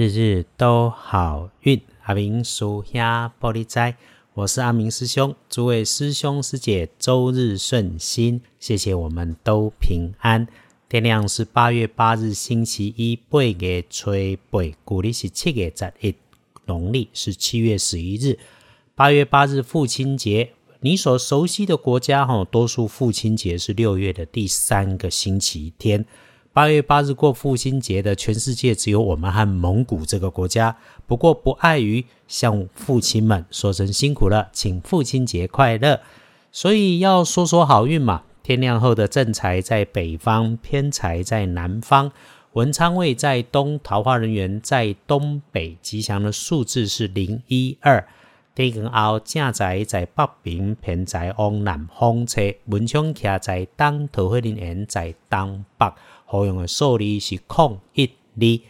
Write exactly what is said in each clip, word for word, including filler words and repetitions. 日日都好运，阿明叔兄玻璃斋，我是阿明师兄，诸位师兄师姐周日顺心，谢谢我们都平安。天亮是八月八日星期一，八月初八，古历是七月十一，农历是七月十一日。八月八日父亲节，你所熟悉的国家多数父亲节是六月的第三个星期天。八月八日过父亲节的全世界只有我们和蒙古这个国家，不过不碍于向父亲们说声辛苦了，请父亲节快乐。所以要说说好运嘛，天亮后的正财在北方，偏财在南方，文昌位在东，桃花人缘在东北，吉祥的数字是零一二。天光后正财在北边，偏财往南方车，文昌徛在东，桃花人缘在东北，好用的数字是零一二。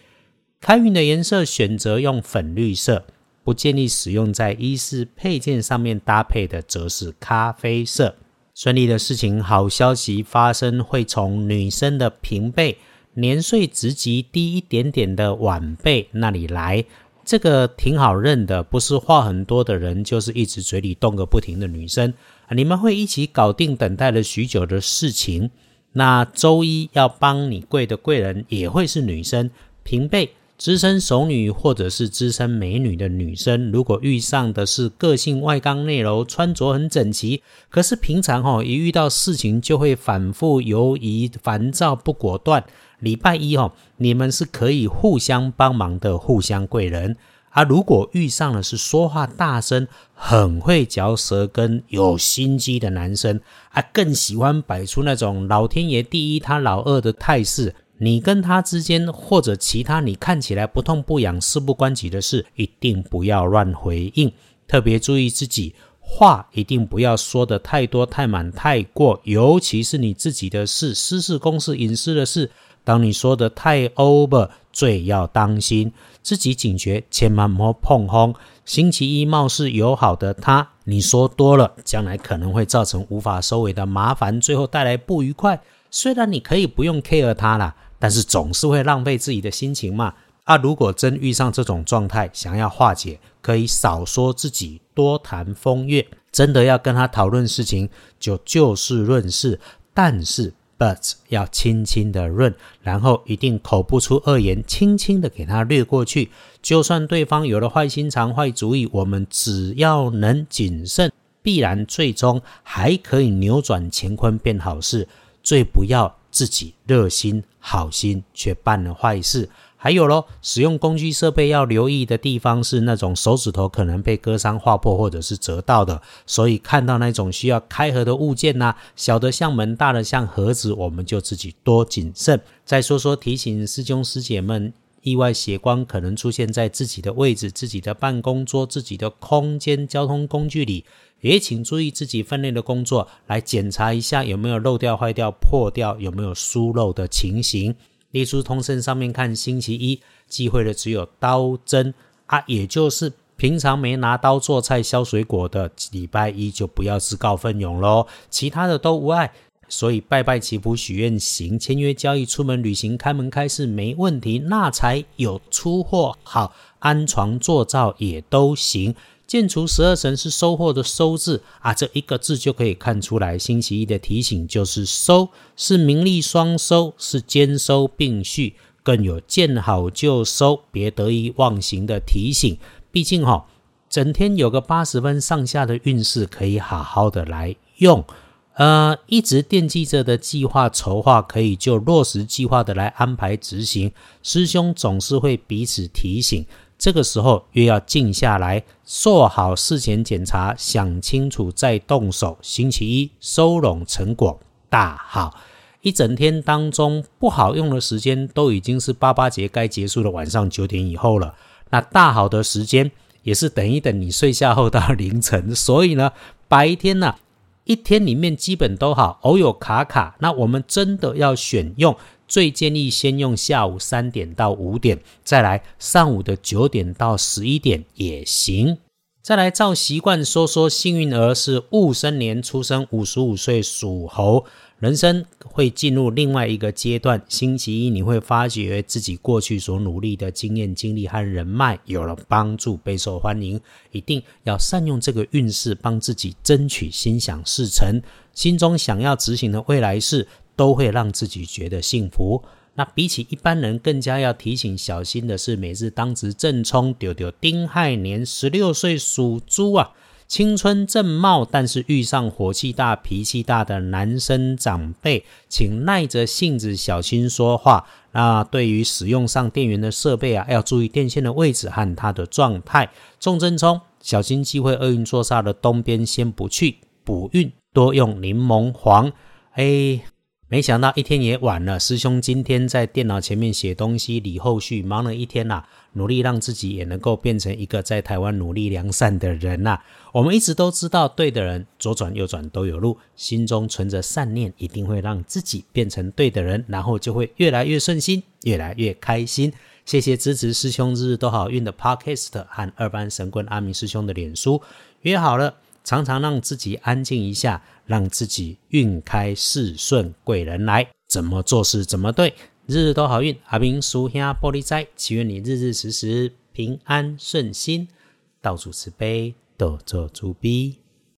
开运的颜色选择用粉绿色，不建议使用在衣饰配件上面搭配的则是咖啡色。顺利的事情好消息发生会从女生的平辈，年岁职级低一点点的晚辈那里来，这个挺好认的，不是话很多的人，就是一直嘴里动个不停的女生，你们会一起搞定等待了许久的事情。那周一要帮你跪的贵人也会是女生，平辈资深熟女或者是资深美女的女生，如果遇上的是个性外刚内柔，穿着很整齐，可是平常、哦、一遇到事情就会反复犹疑、烦躁不果断，礼拜一、哦、你们是可以互相帮忙的互相贵人。啊，如果遇上的是说话大声、很会嚼舌根、有心机的男生啊，更喜欢摆出那种老天爷第一他老二的态势，你跟他之间或者其他你看起来不痛不痒、事不关己的事，一定不要乱回应，特别注意自己话一定不要说的太多、太满、太过，尤其是你自己的事、私事、公事、隐私的事，当你说的太 over 最要当心，自己警觉，千万莫碰轰。星期一貌似友好的他，你说多了将来可能会造成无法收尾的麻烦，最后带来不愉快。虽然你可以不用 care 他啦，但是总是会浪费自己的心情嘛。啊，如果真遇上这种状态想要化解，可以少说自己，多谈风月，真的要跟他讨论事情就就事论事，但是But 要轻轻的润，然后一定口不出恶言，轻轻的给他略过去。就算对方有了坏心肠、坏主意，我们只要能谨慎，必然最终还可以扭转乾坤变好事。最不要自己热心好心却办了坏事。还有咯，使用工具设备要留意的地方是那种手指头可能被割伤、划破或者是折到的，所以看到那种需要开合的物件啊，小的像门，大的像盒子，我们就自己多谨慎。再说说提醒师兄师姐们，意外血光可能出现在自己的位置、自己的办公桌、自己的空间、交通工具里，也请注意自己分内的工作，来检查一下有没有漏掉、坏掉、破掉，有没有疏漏的情形。列出通胜上面看，星期一忌讳的只有刀针啊，也就是平常没拿刀做菜、削水果的，礼拜一就不要自告奋勇咯，其他的都无碍。所以拜拜、祈福、许愿、行签约、交易、出门旅行、开门开市没问题，那才有出货好，安床坐灶也都行。建除十二神是收获的收字啊，这一个字就可以看出来，星期一的提醒就是收，是名利双收，是兼收并蓄，更有见好就收，别得意忘形的提醒。毕竟、哦、整天有个八十分上下的运势可以好好的来用，呃，一直惦记着的计划筹划可以就落实计划的来安排执行，师兄总是会彼此提醒，这个时候越要静下来，做好事前检查，想清楚再动手。星期一收拢成果大好，一整天当中不好用的时间都已经是八八节该结束的晚上九点以后了，那大好的时间也是等一等你睡下后到凌晨，所以呢白天啊一天里面基本都好，偶有卡卡，那我们真的要选用，最建议先用下午三点到五点，再来上午的九点到十一点也行。再来照习惯说说幸运儿是戊申年出生，五十五岁属猴。人生会进入另外一个阶段。星期一你会发觉自己过去所努力的经验、经历和人脉有了帮助，备受欢迎。一定要善用这个运势，帮自己争取心想事成，心中想要执行的未来事都会让自己觉得幸福。那比起一般人，更加要提醒小心的是，每日当值正冲丢丢丁亥年十六岁属猪啊，青春正茂，但是遇上火气大、脾气大的男生长辈，请耐着性子小心说话。那对于使用上电源的设备啊，要注意电线的位置和它的状态。重正冲，小心机会厄运坐煞的东边先不去，补运多用柠檬黄。哎。没想到一天也晚了，师兄今天在电脑前面写东西理后续，忙了一天啊，努力让自己也能够变成一个在台湾努力良善的人啊。我们一直都知道，对的人左转右转都有路，心中存着善念，一定会让自己变成对的人，然后就会越来越顺心，越来越开心。谢谢支持师兄日日都好运的 Podcast 和二班神棍阿明师兄的脸书。约好了，常常让自己安静一下，让自己运开事顺，贵人来，怎么做事怎么对，日日都好运。阿明叔兄玻璃斋，祈愿你日日时时平安顺心，到处慈悲，多做诸逼。